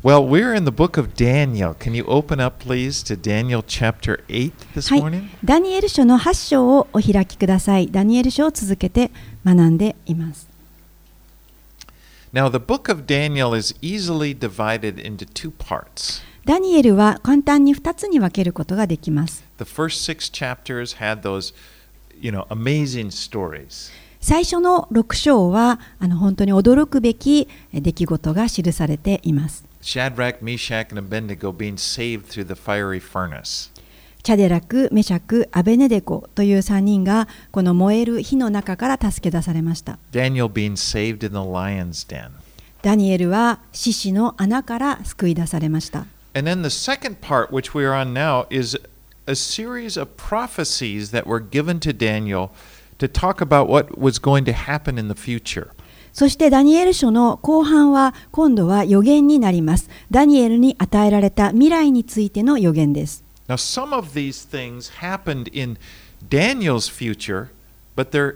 Well, we're in the book of Daniel. Can you open up, please, to Daniel chapter 8 this morning? はい、ダニエル書の8章をお開きください。ダニエル書を続けて学んでいます。Now, the book of Daniel is easily divided into two parts. ダニエルは簡単に2つに分けることができます。The first six chapters had those, amazing stories.最初の6章は本当に驚くべき出来事が記されています。Shadrach, Meshach, and Abednego being saved through the fiery furnace. シャデラク、メシャク、アベネデコという3人がこの燃える火の中から助け出されました。Daniel being saved in the lion's den. ダニエルは獅子の穴から救い出されました。And then the second part, which we are on now, is a series of prophecies that were given to Daniel.To talk about what was going to happen in the future. そしてダニエル書の後半は今度は予言になります。ダニエルに与えられた未来についての予言です。Now some of these things happened in Daniel's future, but they're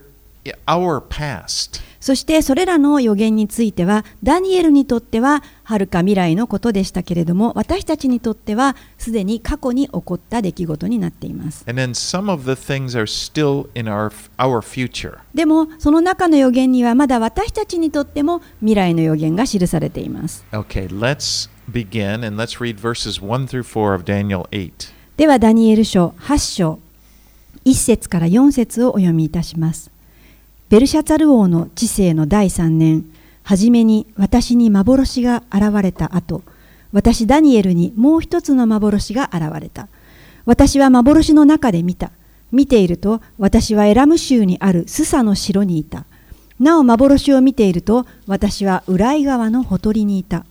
our past. そしてそれらの予言についてはダニエルにとっては遥か未来のことでしたけれども、私たちにとってはすでに過去に起こった出来事になっています。And then some of the things are still in our future. でもその中の予言にはまだ私たちにとっても未来の予言が記されています。Okay, let's begin and let's read verses 1 through 4 of Daniel 8. ではダニエル書8章1節から4節をお読みいたします。ベルシャツァル王の治世の第3年、はじめに私に幻が現れた後、私ダニエルにもう一つの幻が現れた。私は幻の中で見た。見ていると、私はエラム州にあるスサの城にいた。なお幻を見ていると、私はウライ川のほとりにいた。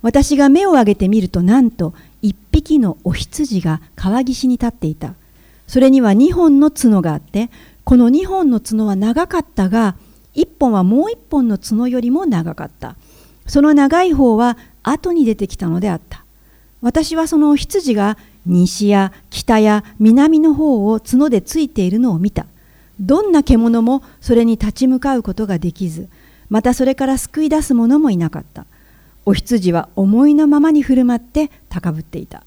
私が目を上げてみると、なんと一匹のお羊が川岸に立っていた。それには2本の角があって、この2本の角は長かったが、1本はもう1本の角よりも長かった。その長い方は後に出てきたのであった。私はその羊が西や北や南の方を角でついているのを見た。どんな獣もそれに立ち向かうことができず、またそれから救い出す者もいなかった。お羊は思いのままに振る舞って高ぶっていた。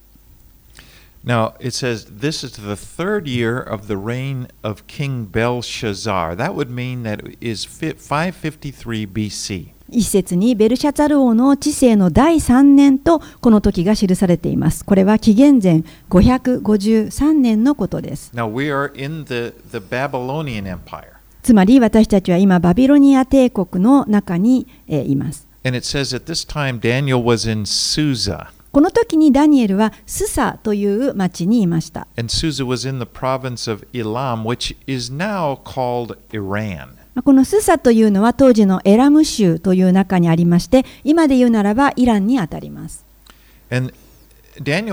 Now, it says, this is the third year of the reign of King Belshazzar. That would mean that it is 553 BC. 一節にベルシャツァル王の治世の第3年とこの時が記されています。これは紀元前553年のことです。Now, we are in the Babylonian Empire. つまり私たちは今バビロニア帝国の中にいます。And it says at this time Daniel was in Susa.この時にダニエルはスサという町にいました。このスサというのは当時のエラム州という中にありまして、今で言うならばイランにあたります。Daniel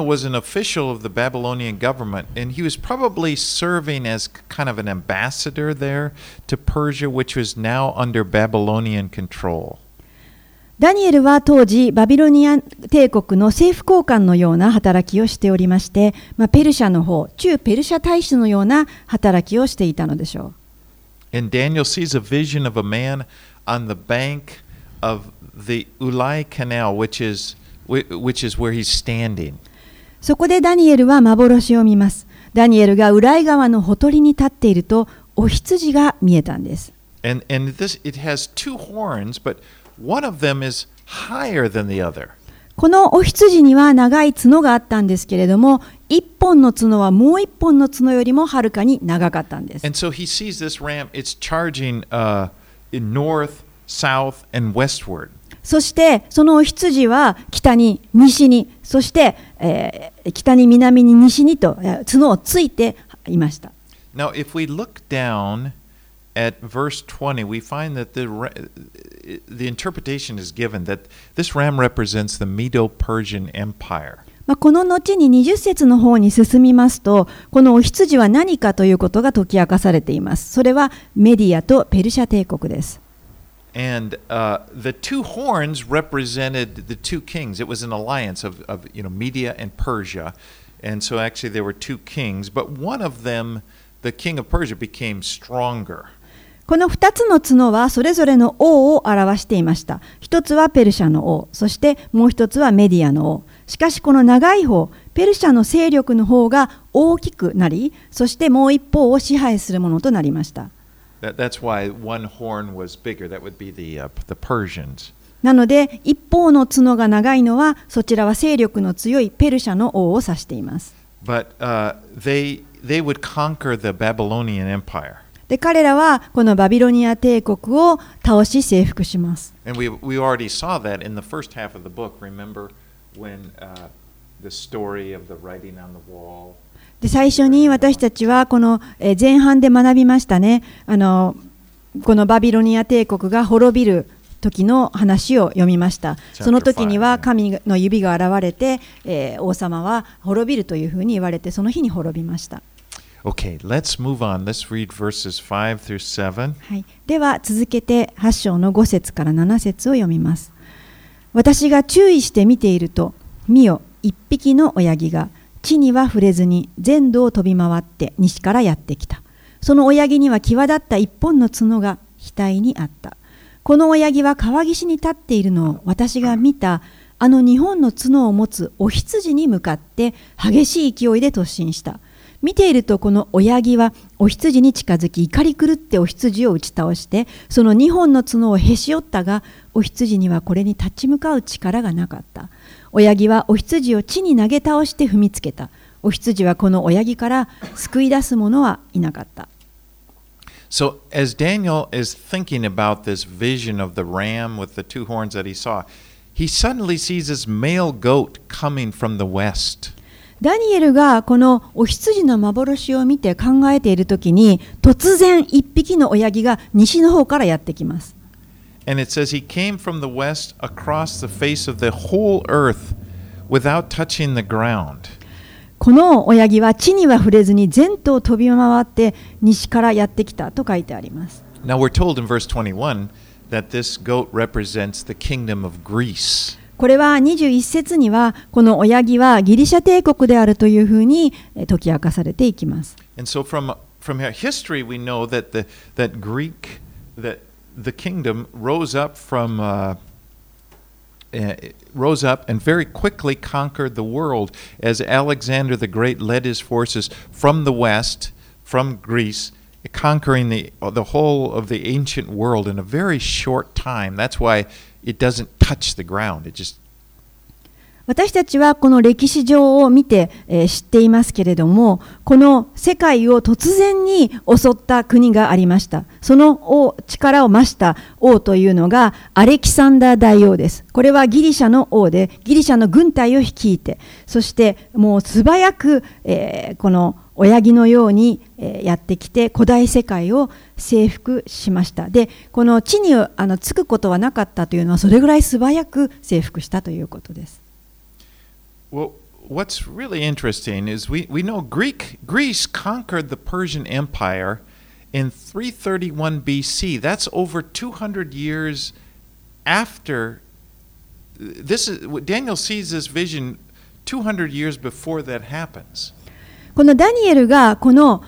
was an official of the Babylonian government, and he was probably serving as kind of an ambassador there to Persia, which was now under Babylonian control.ダニエルは当時バビロニア帝国の政府高官のような働きをしておりまして、ペルシャの方、駐ペルシャ大使のような働きをしていたのでしょう。And Daniel sees a vision of a man on the bank of the Ulai Canal, which is where he's standing. そこでダニエルは幻を見ます。ダニエルがウライ川のほとりに立っていると、お羊が見えたんです。And this, it has two horns, but One of them is higher than the other. このお羊には長い角があったんですけれども、一本の角はもう一本の角よりもはるかに長かったんです。And so he sees this ram, it's charging north, south, and westward. そしてそのお羊は北に西に、そして、北に南に西にと角をついていました。Now if we look down at verse 20, we find that the interpretation is given that this ram represents the Medo-Persian Empire. この後に20節の方に進みますと、このお羊は何かということが解き明かされています。それはメディアとペルシャ帝国です。And the two horns represented the two kings. It was an alliance of Media and Persia. And so actually there were two kings, but one of them, the king of Persia, became stronger. この2つの角はそれぞれの王を表していました。一つはペルシャの王、そしてもう一つはメディアの王。しかしこの長い方、ペルシャの勢力の方が大きくなり、そしてもう一方を支配するものとなりました。なので一方の角が長いのは、そちらは勢力の強いペルシャの王を指しています。But they would conquer the Babylonian Empire. で彼らはこのバビロニア帝国を倒し征服します。And we already saw that in the first half of the book. Remember when the story of the writing on the wall. で最初に私たちはこの前半で学びましたね。このバビロニア帝国が滅びる時の話を読みました。その時には神の指が現れて、王様は滅びるというふうに言われて、その日に滅びました。Okay, let's move on. Let's read verses 5 through 7. はい、では続けて8章の5節から7節を読みます。私が注意して見ていると、見よ、一匹の親木が地には触れずに全土を飛び回って西からやってきた。その親木には際立った一本の角が額にあった。この親木は川岸に立っているのを私が見た。あの2本の角を持つお羊に向かって激しい勢いで突進した。見ているとこの親木はお羊に近づき、怒り狂ってお羊を打ち倒して、その2本の角をへし折ったが、お羊にはこれに立ち向かう力がなかった。親木はお羊を地に投げ倒して踏みつけた。お羊はこの親木から救い出す者はいなかった。So as Daniel is thinking about this vision of the ram with the two horns that he saw, he suddenly sees this male goat coming from the west. ダニエルがこのお羊の幻を見て考えているときに、突然一匹の親木が西の方からやってきます。And it says he came from the west across the face of the whole earth without touching the ground.この親木は地には触れずに全土を飛び回って西からやってきたと書いてあります。Now we're told in verse 21 that this goat represents the kingdom of Greece. これは21節にはこの親木はギリシャ帝国であるというふうに解き明かされていきます。And so from our history we know that the kingdom rose up from rose up and very quickly conquered the world as Alexander the Great led his forces from the west, from Greece, conquering the whole of the ancient world in a very short time. That's why it doesn't touch the ground. It just... 私たちはこの歴史上を見て、知っていますけれども、この世界を突然に襲った国がありました。その力を増した王というのがアレキサンダー大王です。これはギリシャの王で、ギリシャの軍隊を率いて、そしてもう素早く、この親木のようにやってきて古代世界を征服しました。で、この地につくことはなかったというのは、それぐらい素早く征服したということです。Well, what's really interesting is we know Greece conquered the Persian Empire in 331 BC. That's over 200 years after. This is Daniel sees this vision 200 years before that happens. このダニエルがこの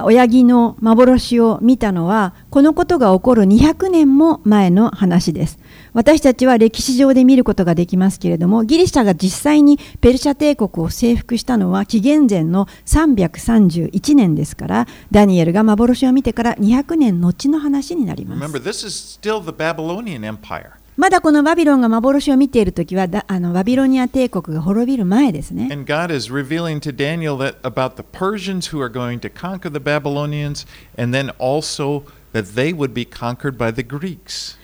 親木の幻を見たのは、このことが起こる200年も前の話です。私たちは歴史上で見ることができますけれども、ギリシャが実際にペルシャ帝国を征服したのは紀元前の331年ですから、ダニエルが幻を見てから200年後の話になります。Remember, this is still the Babylonian Empire.まだこのバビロンが幻を見ているときは、バビロニア帝国が滅びる前ですね。And God is revealing to Daniel that about the Persians who are going to conquer the Babylonians, and then also that they would be conquered by the Greeks.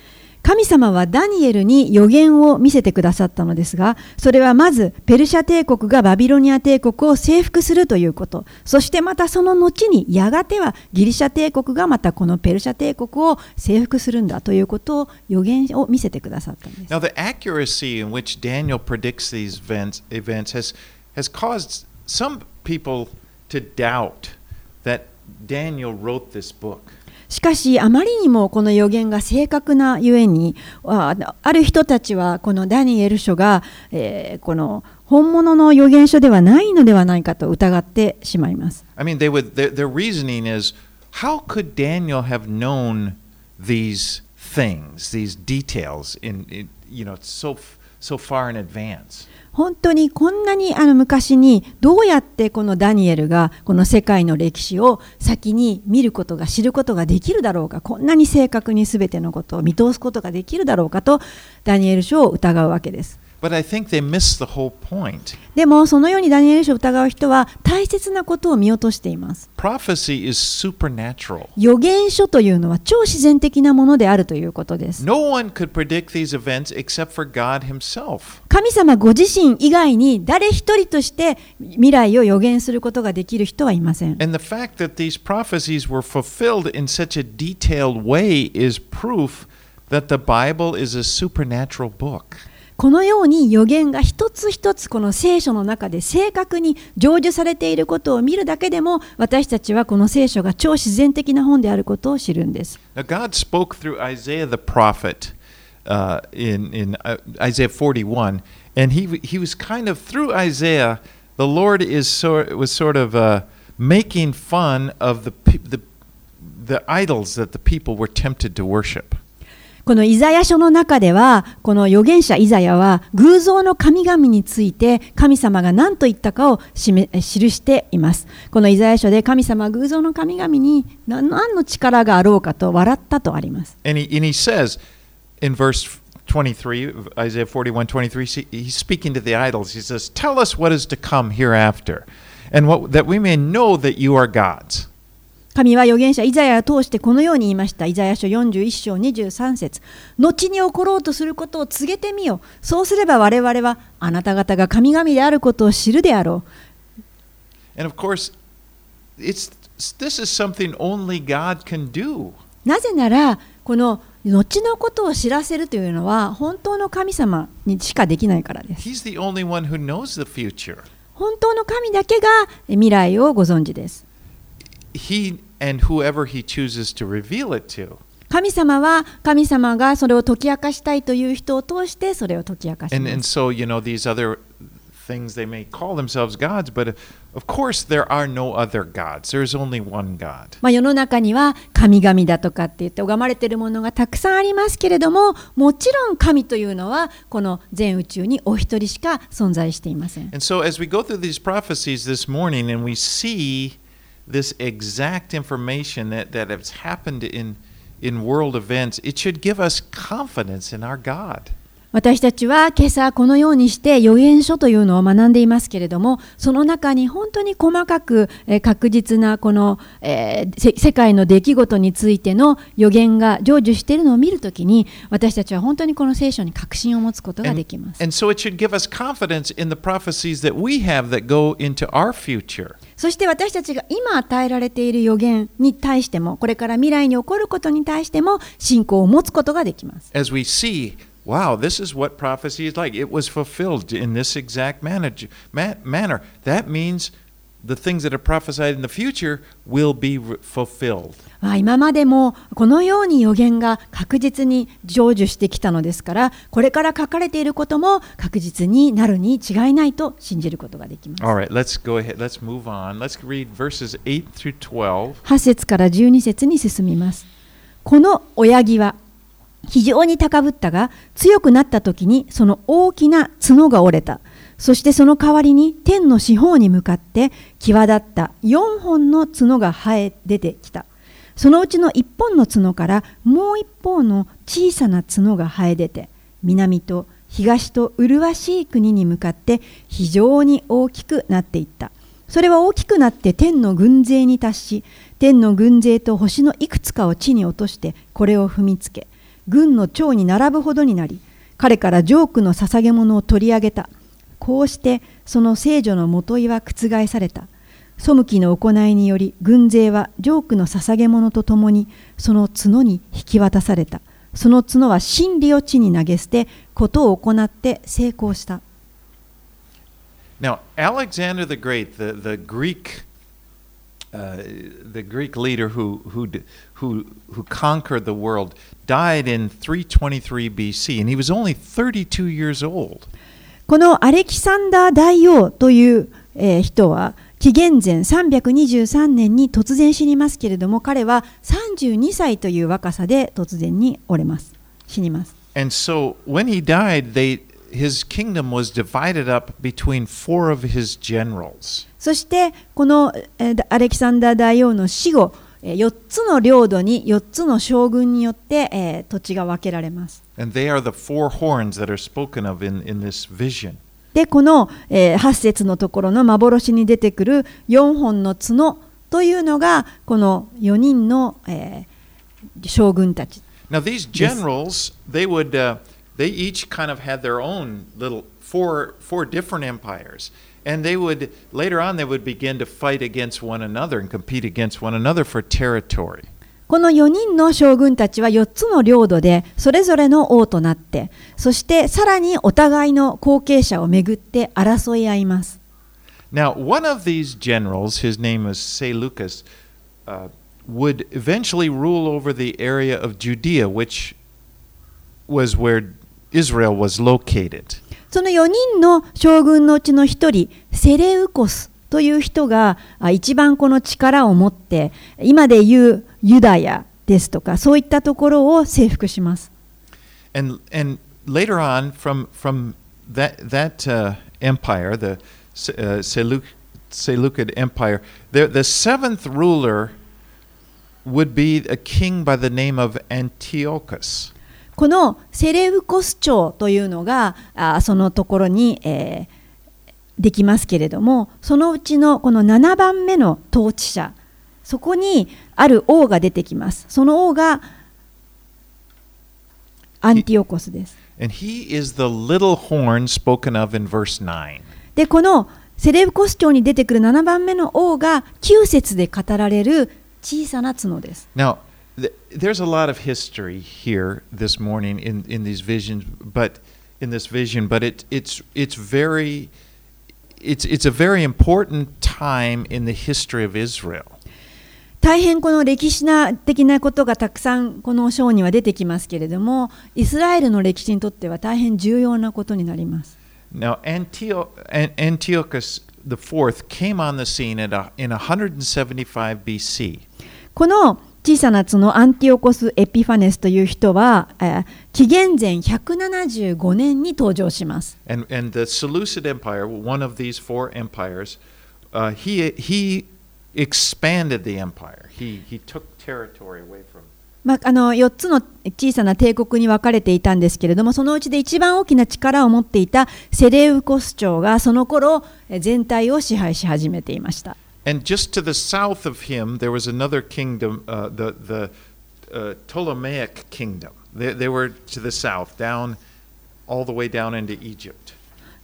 神様はダニエルに予言を見せてくださったのですが、それはまずペルシャ帝国がバビロニア帝国を征服するということ、そしてまたその後にやがてはギリシャ帝国がまたこのペルシャ帝国を征服するんだということを予言を見せてくださったんです。Now the accuracy in which Daniel predicts these events has caused some people to doubt that Daniel wrote this book.しかしあまりにもこの予言が正確なゆえに、ある人たちはこのダニエル書が、この本物の予言書ではないのではないかと疑ってしまいます。I mean, their reasoning is How could Daniel have known these things, these details, in you know, so far in advance? 本当にこんなに昔にどうやってこのダニエルがこの世界の歴史を先に見ることが知ることができるだろうか、こんなに正確に全てのことを見通すことができるだろうかとダニエル書を疑うわけです。でもそのようにダニエル書を疑う人は大切なことを見落としています。預言書というのは超自然的なものであるということです。神様ご自身以外に誰一人として未来を予言することができる人はいません。And the fact that these prophecies were fulfilled in such a detailed way is proof that the Bible is a supernatural book.このように予言が一つ一つこの聖書の中で正確に成就されていることを見るだけでも私たちはこの聖書が超自然的な本であることを知るんです。God spoke through Isaiah the prophet in Isaiah 41 and he was kind of through Isaiah the Lord was sort of making fun of the idols that the people were tempted to worship.このイザヤ書の中ではこの預言者イザヤは偶像の神々について神様が何と言ったかを記しています。このイザヤ書で神様は偶像の神々に何の力があろうかと笑ったとあります。And he says in verse 23, Isaiah 41:23, he's speaking to the idols. He says, "Tell us what is to come hereafter, and that we may know that you are gods."神は預言者イザヤを通してこのように言いました。イザヤ書41章23節。後に起ころうとすることを告げてみよ。そうすれば我々はあなた方が神々であることを知るであろう。And of course, this is something only God can do. なぜなら、この後のことを知らせるというのは本当の神様にしかできないからです。He's the only one who knows the future. 本当の神だけが未来をご存知です。He and whoever he chooses to reveal it to. 神様がそれを解き明かしたいという人を通してそれを解き明かします。And so, you know, these other things they may call themselves gods, but of course there are no other gods. There is only one God. 世の中には神々だとかって言って拝まれているものがたくさんありますけれども、もちろん神というのはこの全宇宙にお一人しか存在していません。And so as we go through these prophecies this morning and we see this exact information that has happened in world events, it should give us confidence in our God. 私たちは今朝このようにして預言書というのを学んでいますけれども、その中に本当に細かく確実なこの世界の出来事についての予言が成就しているのを見るときに、私たちは本当にこの聖書に確信を持つことができます。And so it should give us confidence in the prophecies that we have that go into our future.そして私たちが今与えられている予言に対しても、これから未来に起こることに対しても信仰を持つことができます。As we see, wow, this is what prophecy is like. It was fulfilled in this exact manner. That means the things that are prophesied in the future will be fulfilled.今までもこのように予言が確実に成就してきたのですから、これから書かれていることも確実になるに違いないと信じることができます。Alright, let's go ahead. Let's move on. Let's read verses 8 through 12. 8節から12節に進みます。この親木は非常に高ぶったが、強くなった時にその大きな角が折れた。そしてその代わりに天の四方に向かって際立った4本の角が出てきた。そのうちの一本の角からもう一方の小さな角が生え出て、南と東と麗しい国に向かって非常に大きくなっていった。それは大きくなって天の軍勢に達し、天の軍勢と星のいくつかを地に落としてこれを踏みつけ、軍の長に並ぶほどになり、彼からジョークの捧げ物を取り上げた。こうしてその聖女の元いは覆された。背きの行いにより軍勢はジョークの捧げ物とともにその角に引き渡された。その角は真理を地に投げ捨て、ことを行って成功した。Now, Alexander the Great, the Greek leader who conquered the world, died in 323 BC, and he was only 32 years old. このアレキサンダー大王という人は紀元前323年に突然死にますけれども、彼は32歳という若さで突然に折れます。死にます。And so when he died, his kingdom was divided up between four of his generals. そしてこのアレキサンダー大王の死後、4つの領土に4つの将軍によって土地が分けられます。And they are the four horns that are spoken of in this vision.でこの8節のところの幻に出てくる4本の角というのがこの4人の将軍たちです。Now these generals, they each kind of had their own little four different empires, and they would later on they would begin to fight against one another and compete against one another for territory.この4人の将軍たちは4つの領土でそれぞれの王となって、そしてさらにお互いの後継者をめぐって争い合います。Now, one of these generals, his name is Seleucid, would eventually rule over the area of Judea, which was where Israel was located. その4人の将軍のうちの1人、セレウコスという人が一番この力を持って、今で言うユダヤですとかそういったところを征服します。And later on from that empire, the Seleucid empire, the seventh ruler would be a king by the name of Antiochus. このセレウコス朝というのがそのところに、できますけれども、そのうちのこの7番目の統治者、そこにある王が出てきます。その王がアンティオコスです。で、このセレウコス朝に出てくる7番目の王が9節で語られる小さな角です。Now, there's a lot of history here this morning in these visions, but in this vision, but it's a very important time in the history of Israel.大変この歴史的なことがたくさんこの章には出てきますけれども、イスラエルの歴史にとっては大変重要なことになります。Now, Antiochus IV came on the scene in 175 BC. この小さな角アンティオコス・エピファネスという人は、紀元前175年に登場します。And the Seleucid Empire, one of these four empires, expanded the empire. He took territory away from. 4つの小さな帝国に分かれていたんですけれども、そのうちで一番大きな力を持っていたセレウコス朝がその頃全体を支配し始めていました。And just to the south of him, there was another kingdom, the Ptolemaic kingdom. They were to the south, down all the way down into Egypt.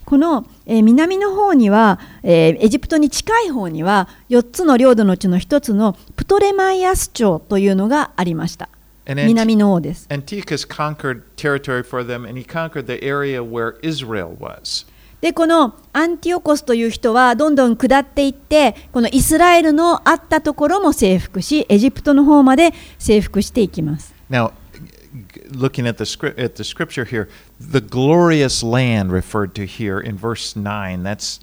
この南の方には、エジプトに近い方には4つの領土のうちの1つのプトレマイアス朝というのがありました。南の方です。で、このアンティオコスという人はどんどん下っていって、このイスラエルのあったところも征服し、エジプトの方まで征服していきます。Now,Looking at the scripture here, the glorious land referred to here in verse 9, that's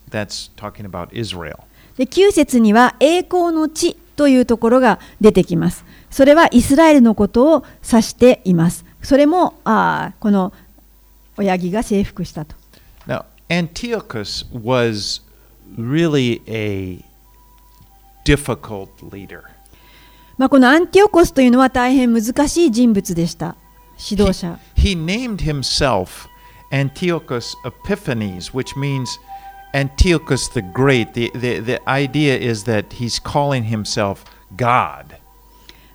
talking about Israel. で9節には栄光の地というところが出てきます。それはイスラエルのことを指しています。それもこの親木が征服したと。Now, Antiochus was really a difficult leader.このアンティオコスというのは大変難しい人物でした。指導者。He named himself Antiochus Epiphanes, which means Antiochus the Great. The idea is that he's calling himself God.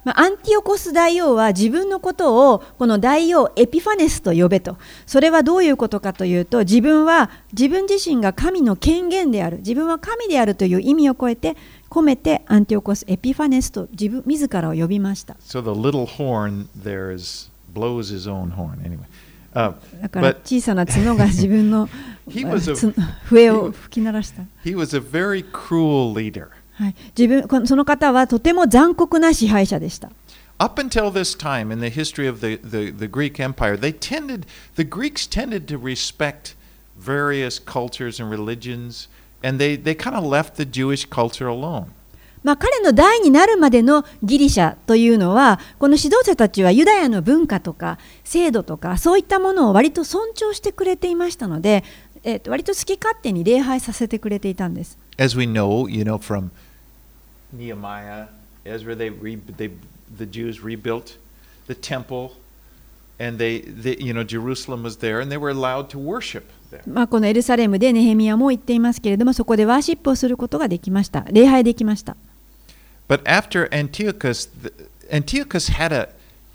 アンティオコス大王は自分のことをこの大王エピファネスと呼べと。それはどういうことかというと、自分自身が神の権限である、自分は神であるという意味を込めてアンティオコス・エピファネスと自らを呼びました。So the little horn there is blows his own horn anyway. だから小さな角が自分の笛を吹き鳴らした。He was a very cruel leader. はい、その方はとても残酷な支配者でした。Up until this time in the history of the Greek Empire, the Greeks tended to respect various cultures and religions And they kind of left the Jewish culture alone.まあ、彼の代になるまでのギリシャというのはこの指導者たちはユダヤの文化とか制度とかそういったものを割と尊重してくれていましたので、割と好き勝手に礼拝させてくれていたんです。As we know, you know, from Nehemiah, Ezra, the Jews rebuilt the temple, and you know, Jerusalem was there, and they were allowed to worship.まあ、このエルサレムでネヘミヤも言っていますけれども、そこでワーシップをすることができました。礼拝できました。But after Antiochus, Antiochus had a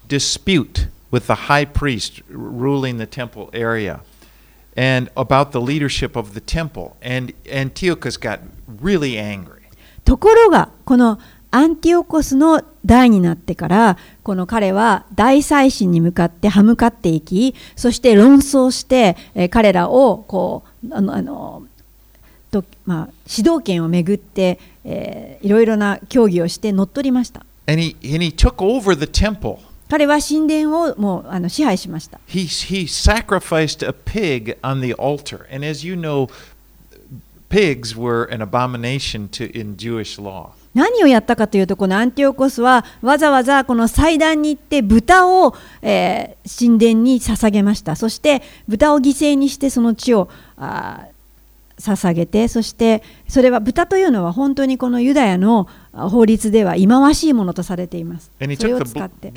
dispute with the high priest ruling the temple area and about the leadership of the temple, and Antiochus got really angry. ところが、このアンティオコスの代になってから、この彼は大祭司に向かって歯向かっていき、そして論争して、彼らをこうまあ、指導権をめぐって、いろいろな協議をして乗っ取りました。And he took over the temple. 彼は神殿をもう支配しました。He sacrificed a pig on the altar, and as you know, pigs were an abomination in Jewish law.何をやったかというと、このアンティオコスはわざわざこの祭壇に行って豚を、神殿に捧げました。そして豚を犠牲にしてその血を捧げて、そしてそれは豚というのは本当にこのユダヤの法律では忌まわしいものとされています。それを使って。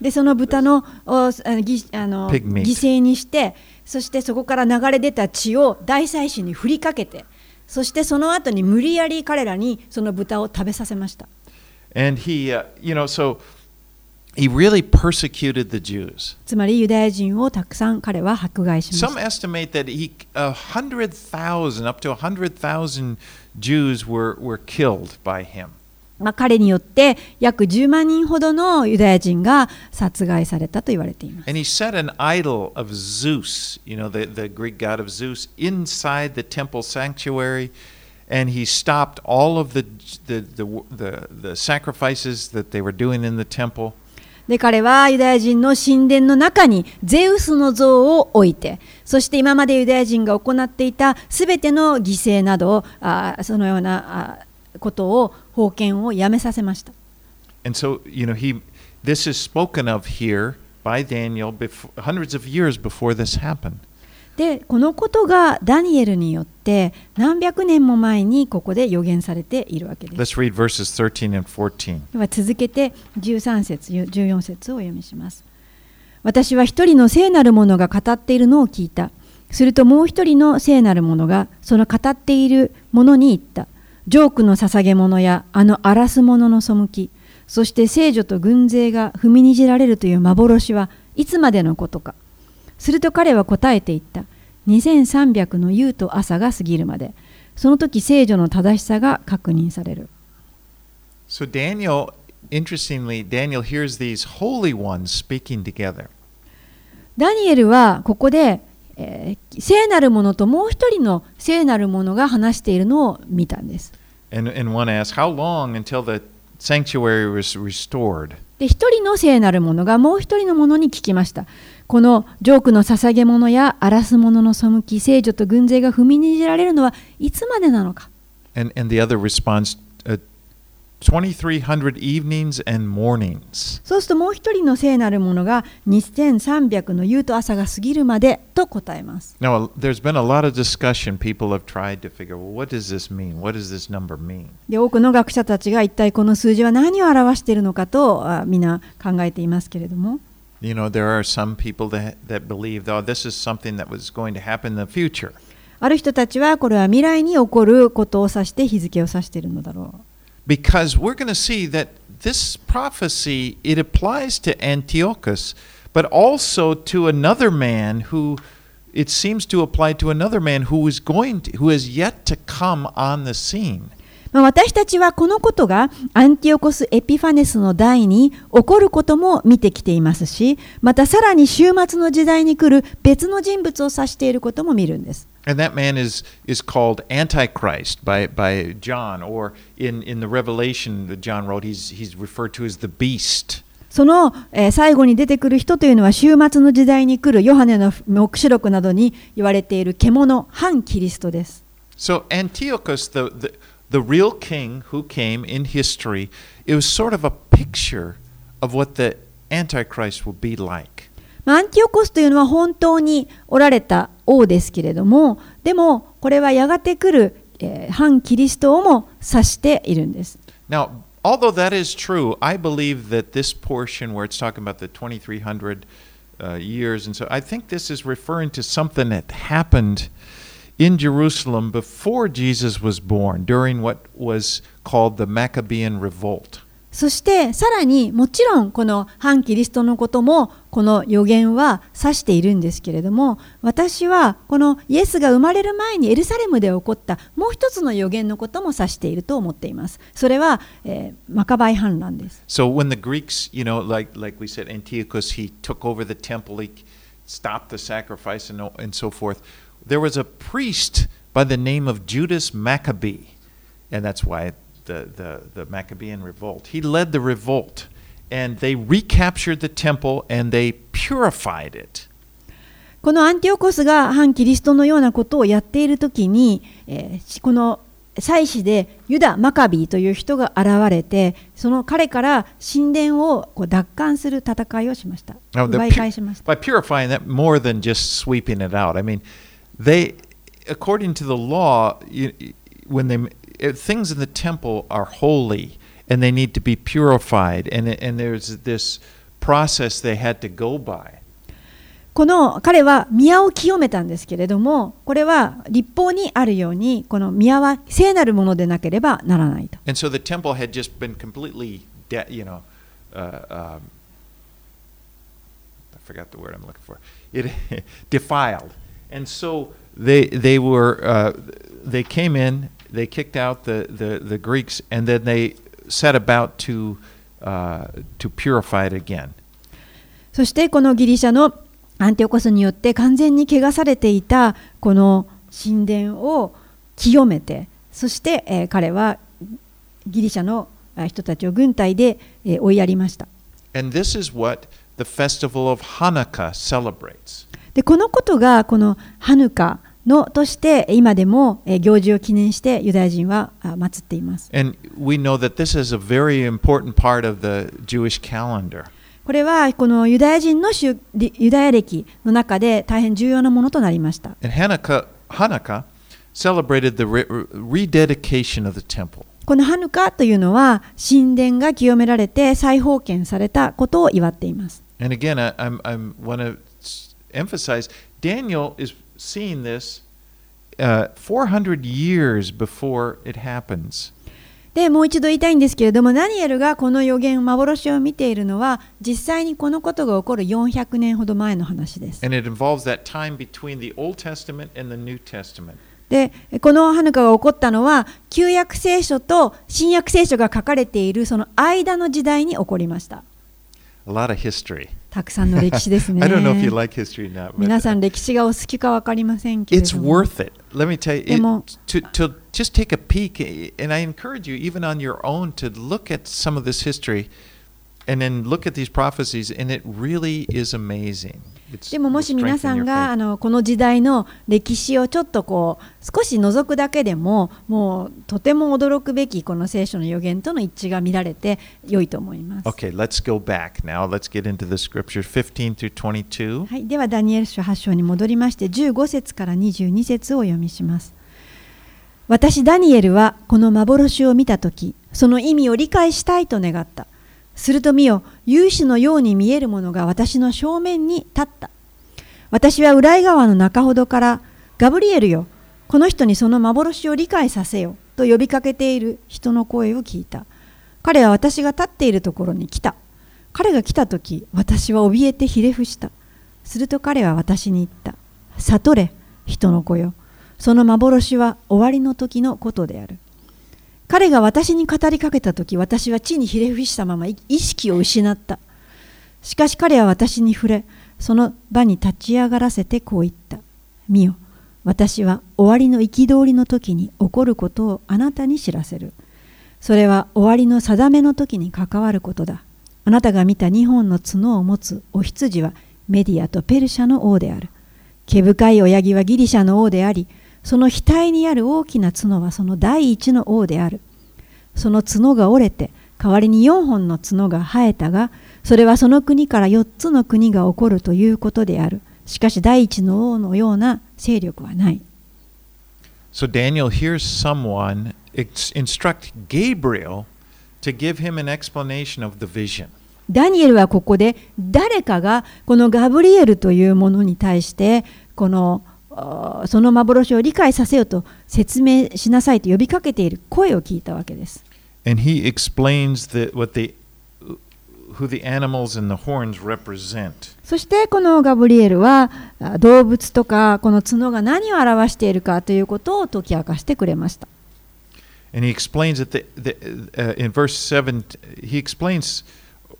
でその豚の犠牲にして、そしてそこから流れ出た血を大祭司に振りかけて、そしてその後に無理やり彼らにその豚を食べさせました。つまりユダヤ人をたくさん彼は迫害しました。Some estimate that 100,000 up to 100,000 Jews were killed by him.まあ、彼によって約10万人ほどのユダヤ人が殺害されたと言われています。And he set an idol of Zeus, you know, the Greek god of Zeus, inside the temple sanctuary, and he stopped all of the sacrifices that they were doing in the temple.で彼はユダヤ人の神殿の中にゼウスの像を置いて、そして今までユダヤ人が行っていたすべての犠牲などをそのようなことを奉献をやめさせました。And so, you know, this is spoken of here by Daniel hundreds of years before this happened. で、このことがダニエルによって何百年も前にここで予言されているわけです。Let's read verses 13 and 14. では続けて13節、14節をお読みします。私は一人の聖なる者が語っているのを聞いた。するともう一人の聖なる者がその語っている者に言った。ジョークの捧げ物やあの荒らす者の背き、そして聖女と軍勢が踏みにじられるという幻はいつまでのことか。すると彼は答えていった。2300の夕と朝が過ぎるまで、その時聖女の正しさが確認される。So Daniel, interestingly, Daniel hears these holy ones speaking together. ダニエルはここで聖なる者ともう一人の聖なる者が話しているのを見たんです。で、一人の聖なる者がもう一人の者に聞きました。このジョークの捧げ物や荒らす者の背き、聖女と軍勢が踏みにじられるのはいつまでなのか。And the other response, 2300 evenings and mornings. そうするともう一人の聖なる者が2300の夕と朝が過ぎるまでと答えます。Now, there's been a lot of discussion. People have tried to figure, well, what does this mean? What does this number mean? で、多くの学者たちが一体この数字は何を表しているのかとみんな考えていますけれども。You know, there are some people that believe, oh, this is something that was going to happen in the future. ある人たちはこれは未来に起こることを指して日付を指しているのだろう。Because we're going to see that this prophecy, it applies to Antiochus, but also to another man who, it seems to apply to another man who has yet to come on the scene. 私たちはこのことがアンティオコス・エピファネスの代に起こることも見てきていますし、またさらに終末の時代に来る別の人物を指していることも見るんです。And that man is called Antichrist by John, or in the Revelation that John wrote, he's referred to as the beast. その最後に出てくる人というのは、終末の時代に来るヨハネの黙示録などに言われている獣、反キリストです。So Antiochus, the real king who came in history, it was sort of a picture of what the Antichrist will be like. アンティオコスというのは本当におられた王ですけれども、でもこれはやがて来る反キリストをも指しているんです。Now,Although that is true, I believe that this portion where it's talking about the 2300 years, and so I think this is referring to something that happened in Jerusalem before Jesus was born, during what was called the Maccabean revolt. そしてさらにもちろんこの反キリストのこともこの予言は指しているんですけれども、私はこのイエスが生まれる前にエルサレムで起こったもう一つの予言のことも指していると思っています。それは、マカバイ反乱です。 So when the Greeks, you know, like we said, Antiochus, he took over the temple, he stopped the sacrifice and so forth. There was a priest by the name of Judas Maccabee, and that's why the Maccabean revolt. He led the revolt, and they recaptured the temple, and they purified it. このアンティオコスが反キリストのようなことをやっているときに、この祭司でユダ・マカビーという人が現れて、その彼から神殿をこう奪還する戦いをしました。奪い返しました。By purifying that more than just sweeping it out. I mean, they, according to the law, when they things in the temple are holy, and they need to be purified, and there's this process they had to go by. この彼は宮を清めたんですけれども、これは立法にあるように、この宮は聖なるものでなければならないと。And so the temple had just been completely, you know, I forgot the word I'm looking for. It defiled, and so they were they came in.They kicked out the Greeks, and then they set about to purify it again. そしてこのギリシャのアンティオコスによって完全に汚されていたこの神殿を清めて、そして、彼はギリシャの人たちを軍隊で、追いやりました。And this is what the festival of Hanukkah celebrates. でこのことがこのハヌカのとして今でも行事を記念してユダヤ人は祀っています。And we know that this is a very important part of the Jewish calendar. これはこのユダヤ人のユダヤ歴の中で大変重要なものとなりました。And Hanukkah celebrated the rededication of the temple. このハヌカというのは神殿が清められて再奉献されたことを祝っています。And again, I want to emphasize, Daniel is seeing this 400 years before it happens. でもう一度言いたいんですけれども、ダニエルがこの予言幻を見ているのは実際にこのことが起こる400年ほど前の話です。And it involves that time between the Old Testament and the New Testament. でこのハヌカが起こったのは旧約聖書と新約聖書が書かれているその間の時代に起こりました。A lot of history.たくさんの歴史ですね。皆さん歴史がお好きか分かりませんけれども。It's worth it. Let me tell you, to just take a peek, and I encourage you, even on your own, to look at some of this history, and then look at these prophecies, and it really is amazing. でももし皆さんがこの時代の歴史をちょっとこう少し覗くだけでも、もうとても驚くべきこの聖書の予言との一致が見られて良いと思います。Okay, let's go back now. Let's get into the scripture 15 through 22. はい、ではダニエル書8章に戻りまして15節から22節を読みします。私ダニエルはこの幻を見たとき、その意味を理解したいと願った。すると見よ、勇士のように見えるものが私の正面に立った。私は浦井川の中ほどから、ガブリエルよ、この人にその幻を理解させよと呼びかけている人の声を聞いた。彼は私が立っているところに来た。彼が来たとき、私は怯えてひれ伏した。すると彼は私に言った。悟れ、人の子よ。その幻は終わりの時のことである。彼が私に語りかけたとき、私は地にひれ伏したまま意識を失った。しかし彼は私に触れ、その場に立ち上がらせてこう言った。見よ、私は終わりの憤りのときに起こることをあなたに知らせる。それは終わりの定めのときに関わることだ。あなたが見た2本の角を持つお羊はメディアとペルシャの王である。毛深い親木はギリシャの王であり、その額にある大きな角はその第一の王である。その角が折れて、代わりに4本の角が生えたが、それはその国から4つの国が起こるということである。しかし第一の王のような勢力はない。So Daniel hears someone instruct Gabriel to give him an explanation of the vision. ダニエルはここで誰かがこのガブリエルというものに対してその幻を理解させよと説明しなさいと呼びかけている声を聞いたわけです。And he explains who the animals and the horns represent. そしてこのガブリエルは動物とかこの角が何を表しているかということを解き明かしてくれました。And he explains that in verse 7 he explains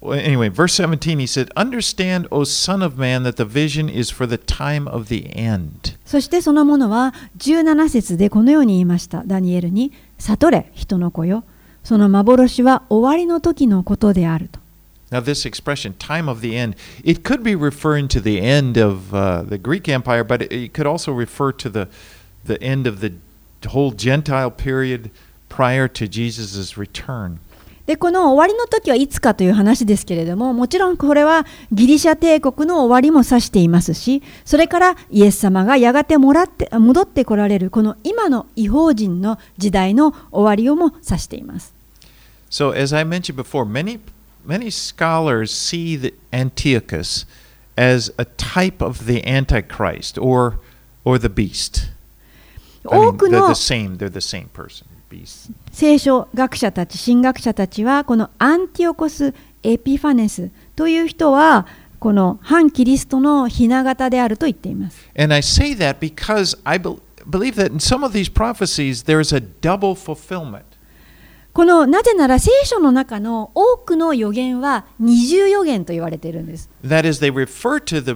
anyway verse 17 he said, understand, O son of man, that the vision is for the time of the end. そしてそのものは17節でこのように言いました。ダニエルに、悟れ人の子よ、その幻は終わりの時のことであると。Now this expression, time of the end, it could be referring to the end of the Greek Empire, but it could also refer to the end of the whole Gentile period.で、この終わりの時はいつかという話ですけれども、もちろんこれはギリシャ帝国の終わりも指していますし、それからイエス様がやがて戻ってこられるこの今の異邦人の時代の終わりをも指しています。So as I mentioned before, many scholars see the Antiochus as a type of the Antichrist or the beast. I mean, they're the same person.聖書学者たち、神学者たちはこのアンティオコス・エピファネスという人はこの反キリストのひな形であると言っています。And I say that because I believe that in some of these prophecies there is a double fulfillment. このなぜなら聖書の中の多くの予言は二重予言と言われているんです。That is, they refer to the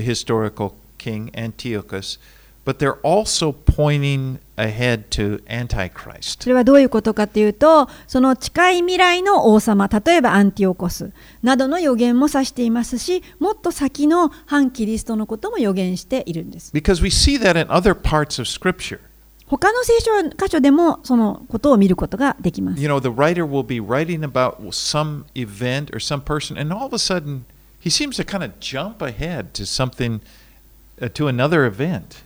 historical king Antiochus.But they're also pointing ahead to Antichrist. それはどういうことかというと、その近い未来の王様、例えばアンティオコスなどの予言も指していますし、もっと先の反キリストのことも予言しているんです。Because we see that in other parts of Scripture. 他の聖書箇所でもそのことを見ることができます。You know, the writer will be writing about some event or some person, and all of a sudden he seems to kind of jump ahead to something, to another event.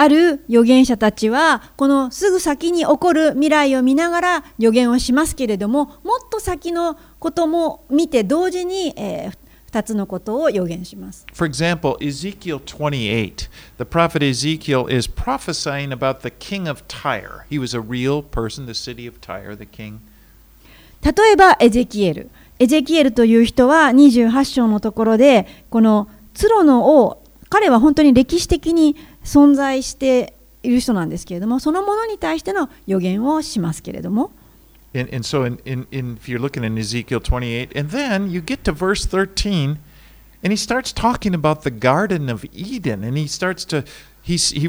ある預言者たちはこのすぐ先に起こる未来を見ながら預言をしますけれども、もっと先のことも見て同時に2つのことを予言します。For example, Ezekiel 28. The prophet Ezekiel is prophesying about the king of Tyre. He was a real person, the city of Tyre, the king. 例えばエゼキエルという人は28章のところでこのツロの王、彼は本当に歴史的に存在している人なんですけれども、そのものに対しての予言をしますけれども。And so if you're looking in Ezekiel 28, and then you get to verse 13, and he starts talking about the Garden of Eden, and he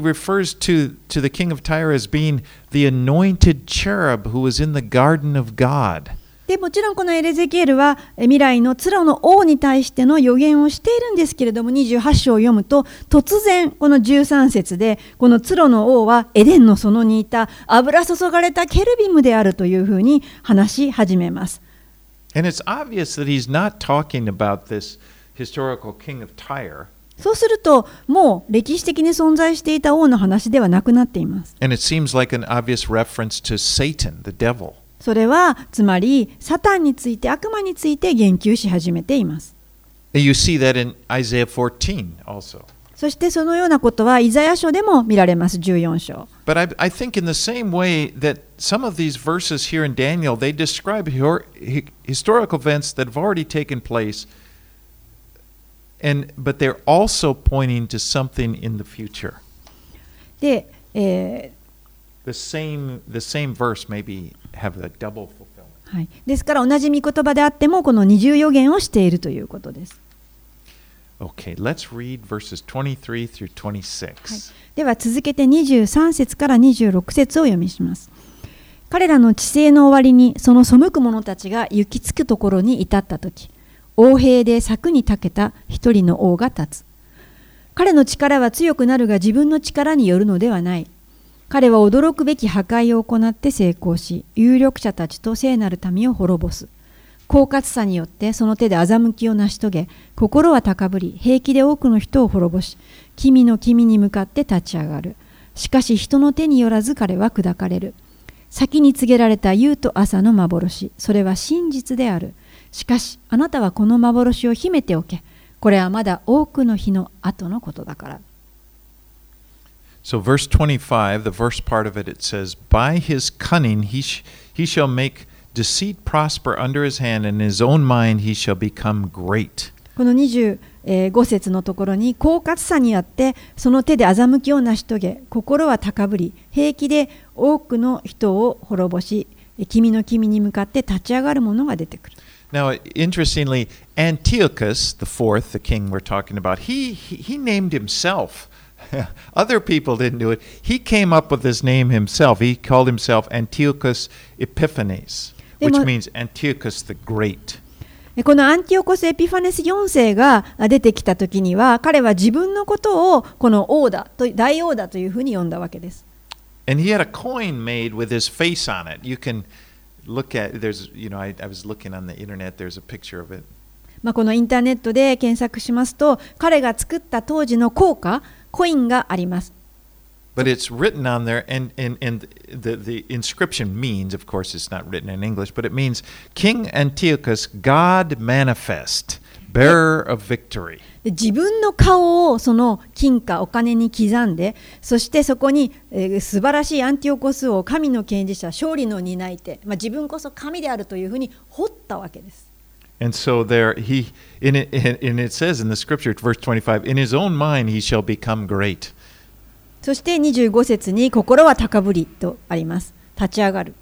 refers to the king of Tyre as being the anointed cherub who was in the Garden of God.でもちろんこのエゼキエルは未来のツロの王に対しての予言をしているんですけれども、28章を読むと突然この13節でこのツロの王はエデンの園にいた油注がれたケルビムであるというふうに話し始めます。 And it's obvious that he's not talking about this historical king of Tyre. そうするともう歴史的に存在していた王の話ではなくなっています。 And it seems like an obvious reference to Satan, the devil.それはつまりサタンについて、悪魔について言及し始めています。You see that in Isaiah 14 also. そしてそのようなことはイザヤ書でも見られます、14章。But I think in the same way that some of these verses here in Daniel, they describe historical events that have already taken place, but they're also pointing to something in the future. で、The same verse maybe have a double fulfillment. はい。ですから同じ御言葉であってもこの二重予言をしているということです。Okay, let's read verses 23 through 26. はい。では続けて23節から26節を読みします。彼らの治世の終わりにその背く者たちが行き着くところに至ったとき、横兵で柵に長けた一人の王が立つ。彼の力は強くなるが自分の力によるのではない。彼は驚くべき破壊を行って成功し、有力者たちと聖なる民を滅ぼす。狡猾さによってその手で欺きを成し遂げ、心は高ぶり、平気で多くの人を滅ぼし、君の君に向かって立ち上がる。しかし人の手によらず彼は砕かれる。先に告げられた夕と朝の幻、それは真実である。しかしあなたはこの幻を秘めておけ。これはまだ多くの日の後のことだから。So verse 25, the verse part of it, it says, By his cunning he shall make deceit prosper under his hand, and in his own mind he shall become great. この25節のところに、狡猾さにあってその手で欺きを成し遂げ、心は高ぶり、平気で多くの人を滅ぼし、君の君に向かって立ち上がるものが出てくる。Now, interestingly, Antiochus the fourth, the king we're talking about, he named himself. Other people didn't do it. He came up with this name himself. He called himself Antiochus Epiphanes, which means Antiochus the Great.このアンティオコス・エピファネス4世が出てきたときには、彼は自分のことをこの王だと、大王だというふうに呼んだわけです。And he had a coin made with his face on it. You can look at, there's, you know, I was looking on the internet, there's a picture of it. このインターネットで検索しますと、彼が作った当時の硬貨、コインがあります。But it's written on there, and the inscription means, of course, it's not written in English, but it means King Antiochus, God manifest, bearer of victory. 自分の顔をその金貨お金に刻んで、そしてそこに、素晴らしいアンティオコス王、神の権利者、勝利の担い手、自分こそ神であるというふうに彫ったわけです。And so there he in it says in the scripture, verse 25, in his own mind he shall become great.そして25節に心は高ぶりとあります。立ち上がる。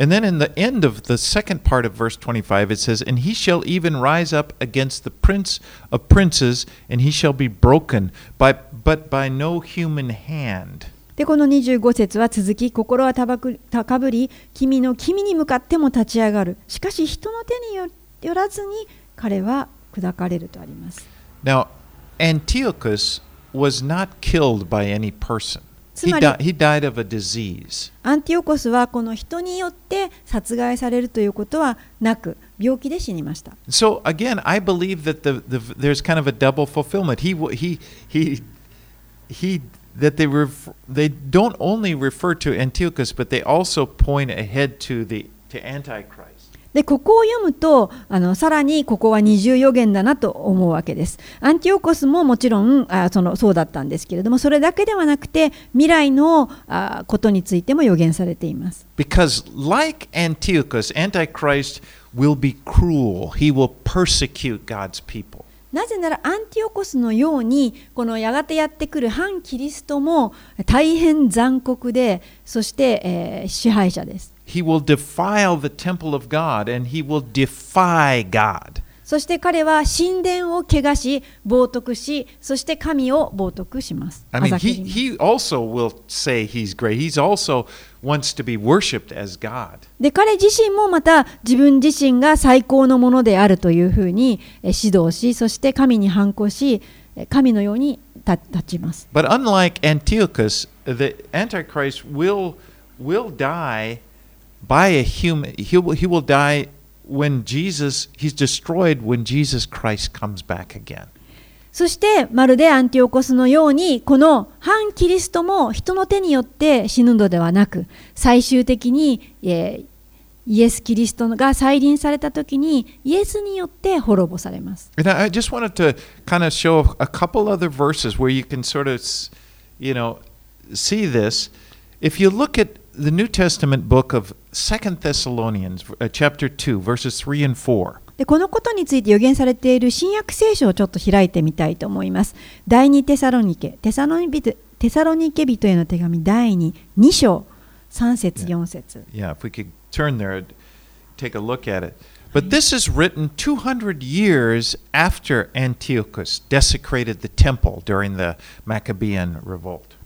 And then in the end of the second part of verse 25 it says, And he shall even rise up against the prince of princes, and he shall be broken, but by no human hand. でこの25節は続き、心は高ぶり、君の君に向かっても立ち上がる。しかし人の手によらずに彼は砕かれるとあります。Now, Antiochus was not killed by any person. He died of a disease. アンティオコスはこの人によって殺害されるということはなく、病気で死にました。So again, I believe that there's kind of a double fulfillment. They don't only refer to Antiochus, but they also point ahead to Antichrist.でここを読むとさらにここは二重予言だなと思うわけです。アンティオコスももちろんそうだったんですけれども、それだけではなくて未来のことについても予言されています。 Because like Antiochus, Antichrist will be cruel. He will persecute God's people. なぜならアンティオコスのようにこのやがてやってくる反キリストも大変残酷で、そして、支配者です。He will defile the temple of God, and he will defy God. そして彼は神殿を汚し、冒涜し、そして神を冒涜します。I mean, he also will say he's great. He's also wants to be worshipped as God. で彼自身もまた自分自身が最高のものであるというふうに指導し、そして神に反抗し、神のように立ちます。But unlike Antiochus, the Antichrist will die.By a human, he will die when Jesus, he's destroyed when Jesus Christ comes back again. そしてまるでアンティオコスのようにこの反キリストも人の手によって死ぬのではなく、最終的にイエスキリストが再臨された時にイエスによって滅ぼされます。And I just wanted to kind of show a couple other verses where you can sort of, you know, see this. If you look at the New Testament book of 2 Thessalonians, chapter 2, verses 3 and 4. でこのことについて予言されている新約聖書をちょっと開いてみたいと思います。第2テサロニケ人への手紙第2章3節4節。Yeah, if we could turn there, take a look at it. But this is written 200 years after Antiochus desecrated the temple during the Maccabean revolt.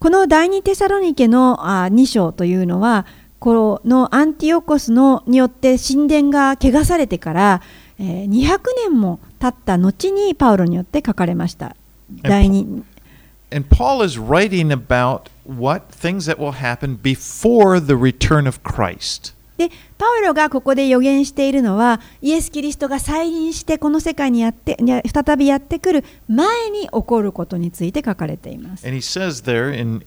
この第2テサロニケの2章というのはこのアンティオコスのによって神殿が汚されてから200年も経った後にパウロによって書かれました。第2 And Paul is writing about what things that will happen before the return of Christ.でパウロがここで予言しているのはイエス・キリストが再臨してこの世界に再びやってくる前に起こることについて書かれています。And he says there in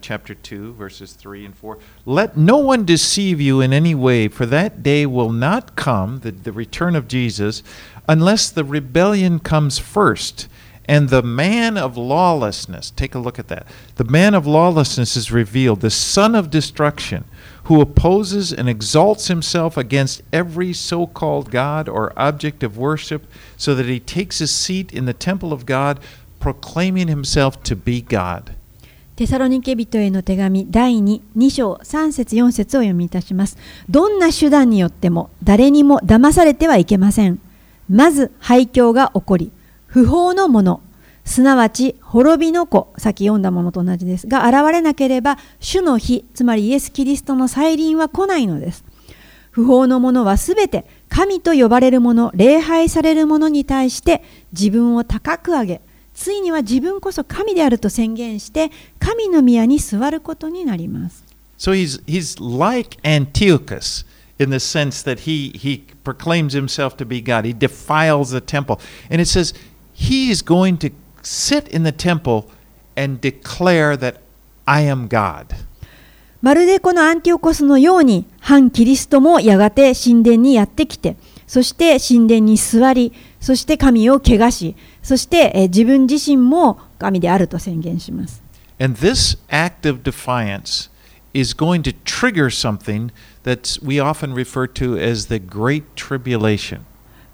chapter 2 verses 3 and 4, Let no one deceive you in any way, for that day will not come, the return of Jesus, unless the rebellion comes first, and the man of lawlessness, take a look at that, the man of lawlessness is revealed, the son of destruction,who opposes and exalts himself against every so-called God or object of worship, so that he takes his seat in the temple of God, proclaiming himself to be God. テサロニケ人への手紙第2章3節4節を読みいたします。どんな手段によっても誰にも騙されてはいけません。まず廃墟が起こり、不法のもの、すなわち滅びの子、さっき読んだものと同じですが、現れなければ主の日、つまりイエス・キリストの再臨は来ないのです。不法の者はすべて神と呼ばれる者、礼拝される者に対して自分を高く上げ、ついには自分こそ神であると宣言して神の宮に座ることになります。So he's like Antiochus.In the sense that he proclaims himself to be God. He defiles the temple. And it says he is going to sit in the temple and declare that I am God. まるでこのアンティオコスのように反キリストもやがて神殿にやってきて、そして神殿に座り、そして神を汚し、そして自分自身も神であると宣言します。And this act of defiance is going to trigger something that we often refer to as the Great Tribulation.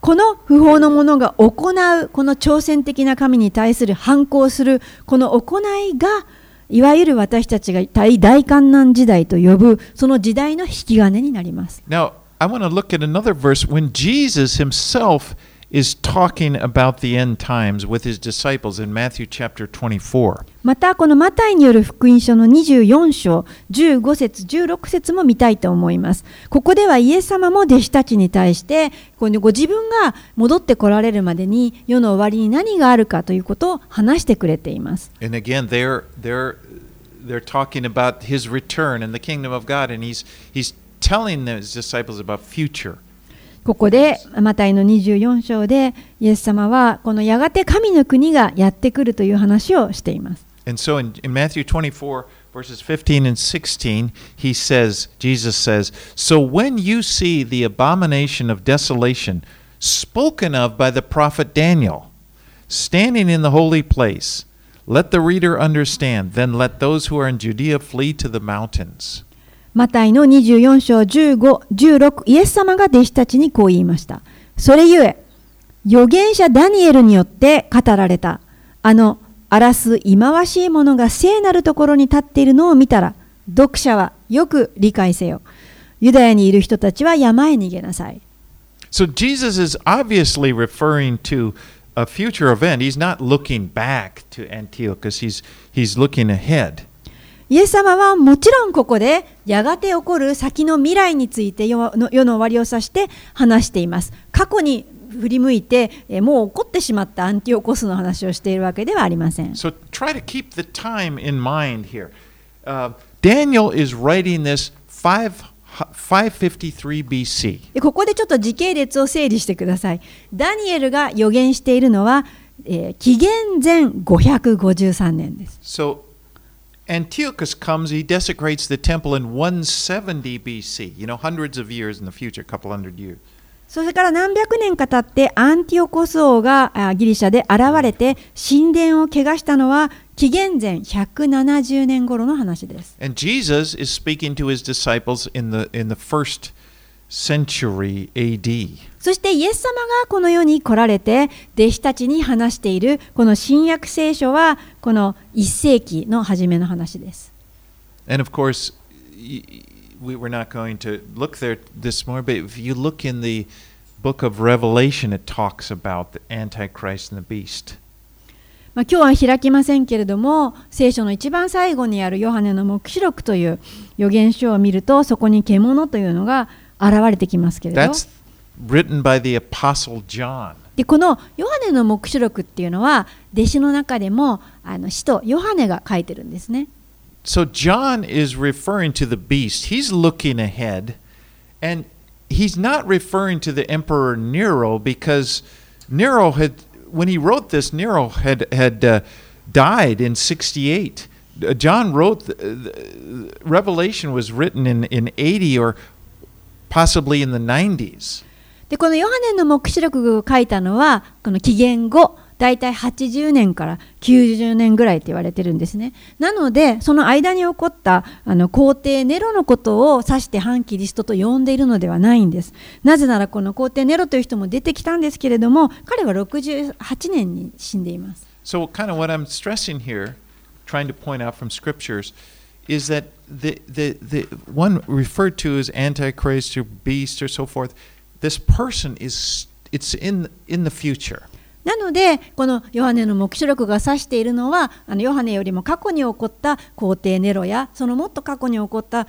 この不法の者が行うこの挑戦的な神に対する反抗するこの行いがいわゆる私たちが大患難時代と呼ぶその時代の引き金になります。Now, I want to look at another verse when Jesus himself is talking about the end times with his disciples in Matthew chapter 24. またこのマタイによる福音書の24章15節16節も見たいと思います。ここではイエス様も弟子たちに対してご自分が戻ってこられるまでに世の終わりに何があるかということを話してくれています。And again, they're talking about his return and the kingdom of God, and he's telling his disciples about future.ここでマタイの24章でイエス様はこのやがて神の国がやってくるという話をしています。And so in Matthew 24 verses 15 and 16 he says, Jesus says, So when you see the abomination of desolation spoken of by the prophet Daniel standing in the holy place, let the reader understand, then let those who are in Judea flee to the mountains.マタイの24章15、16、イエス様が弟子たちにこう言いました。それゆえ、預言者ダニエルによって語られた、あの荒らす忌まわしいものが聖なるところに立っているのを見たら、読者はよく理解せよ。ユダヤにいる人たちは山へ逃げなさい。So Jesus is obviously referring to a future event. He's not looking back to Antiochus. He's looking ahead.イエス様はもちろんここでやがて起こる先の未来について世の終わりを指して話しています。過去に振り向いてもう起こってしまったアンティオコスの話をしているわけではありません。So try to keep the time in mind here. Daniel is writing this 553 BC. ここでちょっと時系列を整理してください。ダニエルが予言しているのは、紀元前553年です。So Antiochus comes, he desecrates the temple in 170 BC, you know, hundreds of years in the future, a couple hundred years. それから何百年か経ってアンティオコス王がギリシャで現れて神殿を汚したのは紀元前170年頃の話です。And Jesus is speaking to his disciples in the first century AD. そしてイエス様がこの世に来られて弟子たちに話しているこの新約聖書はこの1世紀の初めの話です。And of course, we were not going to look there this morning, but if you look in the book of Revelation, it talks about the Antichrist and the beast. 今日は開きませんけれども、聖書の一番最後にあるヨハネの黙示録という預言書を見ると、そこに獣というのが現れてきますけれど。That's written by the Apostle John. で、このヨハネの黙示録っていうのは、弟子の中でも使徒ヨハネが書いてるんですね。So John is referring to the beast. He's looking ahead, and he's not referring to the Emperor Nero because Nero had.When he wrote this, Nero had died in 68. John wrote, Revelation was written in 80 or possibly in the 90s. で、このヨハネの黙示録を書いたのは、この紀元後、だいたい80年から90年ぐらいと言われてるんですね。なので、その間に起こった皇帝ネロのことを指して反キリストと呼んでいるのではないんです。なぜならこの皇帝ネロという人も出てきたんですけれども、彼は68年に死んでいます。So kind of what I'm stressing here, trying to point out from scriptures, is that the one referred to as Antichrist or beast or so forth, this person is it's in the future.なので、このヨハネの黙示録が指しているのは、ヨハネよりも過去に起こった皇帝ネロや、そのもっと過去に起こった、アン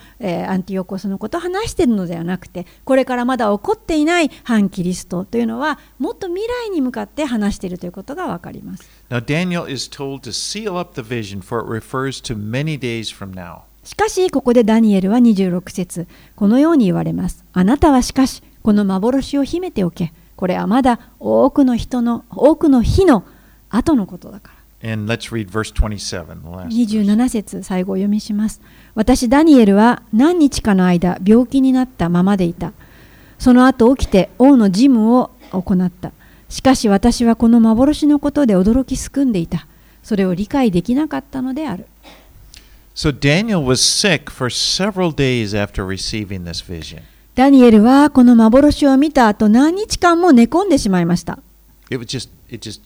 ティオコスのことを話しているのではなくて、これからまだ起こっていない反キリストというのは、もっと未来に向かって話しているということがわかります。Now, Daniel is told to seal up the vision, for it refers to many days from now. しかし、ここでダニエルは26節、このように言われます。あなたはしかし、この幻を秘めておけ。これはまだ多くの日の後のことだから。And let's read verse 27, the last verse. 27節、最後を読みします。私、ダニエルは何日かの間、病気になったままでいた。その後起きて王の事務を行った。しかし私はこの幻のことで驚きすくんでいた。それを理解できなかったのである。So Daniel was sick for several days after receiving this vision.ダニエルはこの幻を見た後、何日間も寝込んでしまいました。It just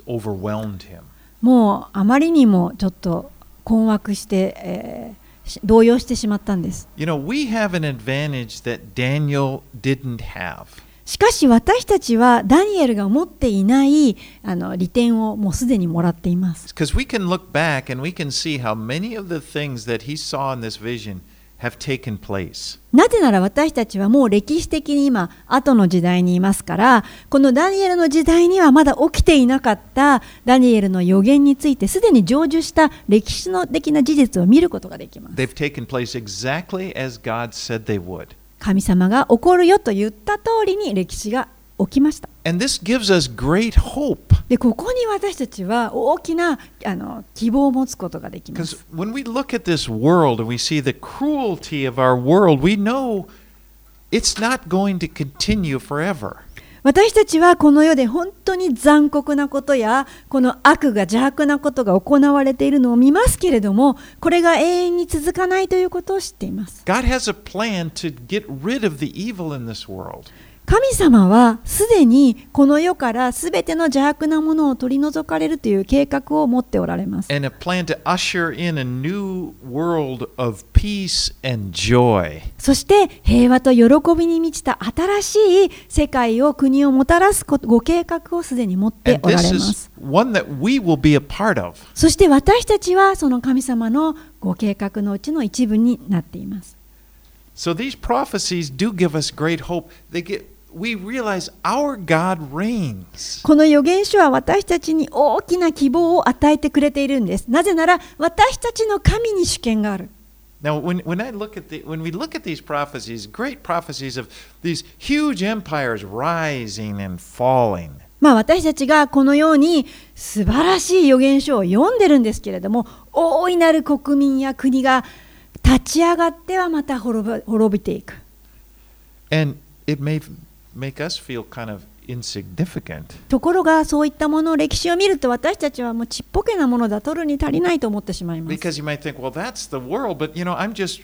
overwhelmed him. もうあまりにもちょっと困惑して、動揺してしまったんです。You know, we have an advantage that Daniel didn't have. しかし私たちはダニエルが持っていない利点をもうすでにもらっています。Because we can look back and we can see how many of the things that he saw in this vision.なぜなら私たちはもう歴史的に今後の時代にいますから、このダニエルの時代にはまだ起きていなかったダニエルの予言についてすでに成就した歴史的な事実を見ることができます。They've taken place exactly as God said they would. 神様が起こるよと言った通りに歴史が起きました。And this gives us great hope. で、ここに私たちは大きな希望を持つことができます。Because when we look at this world and we see the cruelty of our world, we know it's not going to continue forever.私たちはこの世で本当に残酷なことや、この悪が邪悪なことが行われているのを見ますけれども、これが永遠に続かないということを知っています。God has a plan to get rid of the evil in this world.神様はすでにこの世からすべての邪悪なものを取り除かれるという計画を持っておられます。And a plan to usher in a new world of peace and joy. そして平和と喜びに満ちた新しい世界を国をもたらすご計画をすでに持っておられます。And this is one that we will be a part of. そして私たちはその神様のご計画のうちの一部になっています。So these prophecies do give us great hope. We realize our God reigns. この預言書は私たちに大きな希望を与えてくれているんです。なぜなら私たちの神に主権がある。Now, when we look at these prophecies, great prophecies of these huge empires rising and falling. 私たちがこのように素晴らしい預言書を読んでるんですけれども、大いなる国民や国が立ち上がってはまた滅びていく。And it may make us feel kind of insignificant. ところがそういったもの歴史を見ると私たちはもうちっぽけなものだ、取るに足りないと思ってしまいます。Because you might think, well, that's the world, but you know, I'm just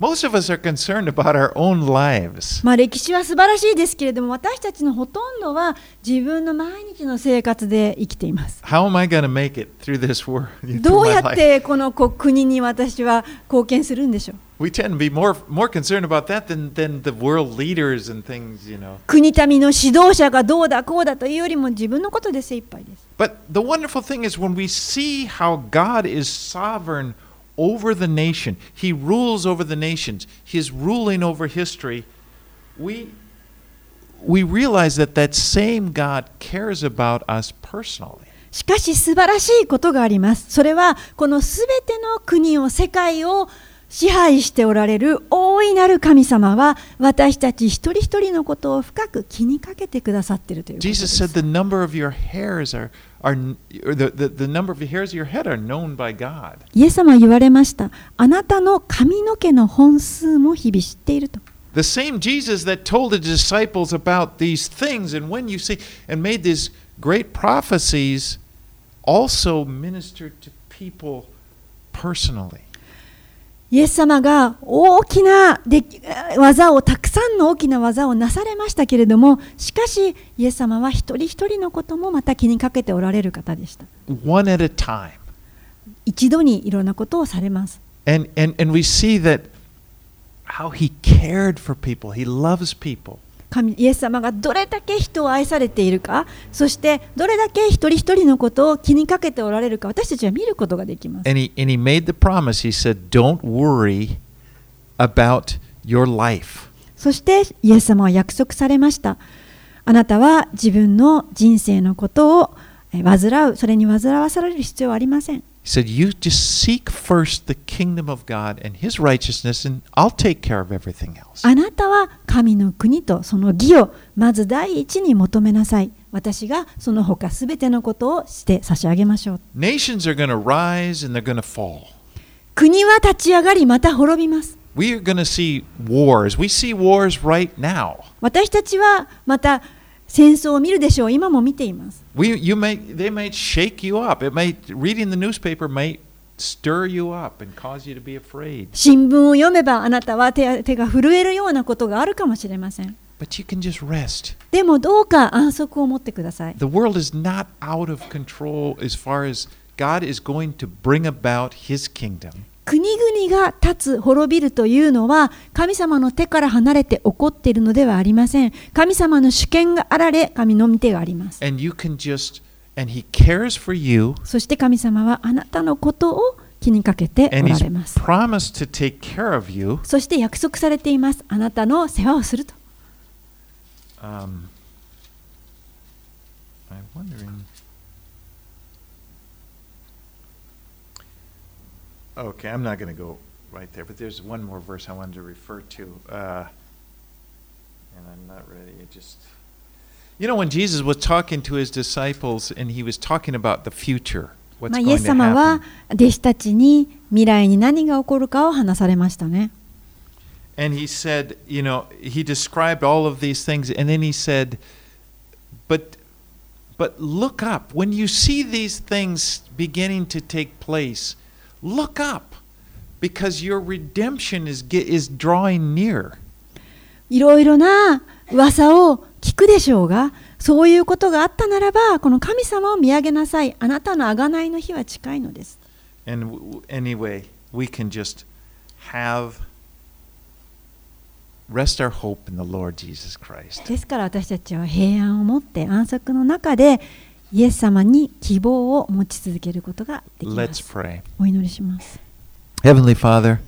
most of us are concerned about our own lives. 歴史は素晴らしいですけれども、私たちのほとんどは自分の毎日の生活で生きています。How am I going to make it through this world? どうやってこの国に私は貢献するんでしょう。We tend to be more concerned about that than the world leaders and things, you know. 国民の指導者がどうだこうだというよりも自分のことで精一杯です。But the wonderful thing is when we see how God is sovereign over the nation, He rules over the nations, He's ruling over history, we realize that that same God cares about us personally. しかし素晴らしいことがあります。それはこのすべての国を、世界を支配しておられる大いなる神様は私たち一人一人のことを深く気にかけてくださっているということです。 Jesus said the number of your hairs the number of the hairs of your head are known by God. イエス様は言われました。あなたの髪の毛の本数も日々知っていると。The same Jesus that told the disciples about these things and when you see and made these great prophecies also ministered to people personally.イエス様が大きな技を、たくさんの大きな技をなされましたけれども、しかしイエス様は一人一人のこともまた気にかけておられる方でした。One at a time. 一度にいろんなことをされます。And we see that how he cared for people. He loves people. イエス様がどれだけ人を愛されているか、そしてどれだけ一人一人のことを気にかけておられるか、私たちは見ることができます。And he made the promise. He said, "Don't worry about your life." そしてイエス様は約束されました。あなたは自分の人生のことを煩う、それに煩わされる必要はありません。He said, "You just seek first the kingdom of God and His righteousness, and I'll take care of everything else." あなたは神の国とその義をまず第一に求めなさい。私がその他すべてのことをして差し上げましょう。Nations are going to rise and they're going to fall. 国は立ち上がりまた滅びます。We are going to see wars. We see wars right now. 私たちはまた戦争を見るでしょう。今も見ています。They might shake you up. Reading the newspaper might stir you up and cause you to be afraid. 新聞を読めばあなたは手が震えるようなことがあるかもしれません。But you can just rest. でもどうか安息を持ってください。The world is not out of control as far as God is going to bring about His kingdom.国々が立つ、滅びるというのは神様の手から離れて起こっているのではありません。神様の主権があられ、神の御手があります。そして神様はあなたのことを気にかけておられます。そして約束されています。あなたの世話をすると。Okay, I'm not going to go right there, but there's one more verse I wanted to refer to, and I'm not ready. It just, you know, when Jesus was talking to his disciples, and he was talking about the future, what's going to happen. イエス様は弟子たちに未来に何が起こるかを話されましたね。And he said, you know, he described all of these things, and then he said, but look up when you see these things beginning to take place.Look up, because your redemption is drawing near. いろいろな噂を聞くでしょうが、そういうことがあったならば、この神様を見上げなさい。あなたの贖いの日は近いのです。And anyway, we can just rest our hope in the Lord Jesus Christ. ですから私たちは平安を持って安息の中で。イエス様に希望を持ち続けることができます。お祈りします。Heavenly Father,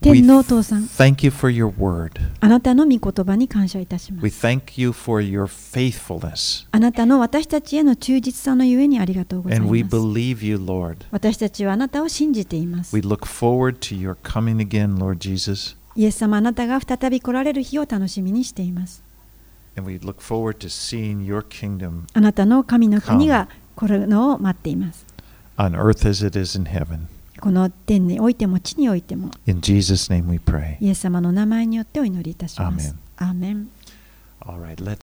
天のお父さん、thank you for your word. あなたの御言葉に感謝いたします。We thank you for your faithfulness. あなたの私たちへの忠実さのゆえにありがとうございます。And we believe you, Lord. 私たちはあなたを信じています。We look forward to your coming again, Lord Jesus. イエス様、あなたが再び来られる日を楽しみにしています。And we look forward to seeing your kingdom come. あなたの神の国が来るのを待っています。On earth as it is in heaven. この天においても地においても。In Jesus' name we pray. イエス様の名前によってお祈りいたします。Amen. Amen. All right, let's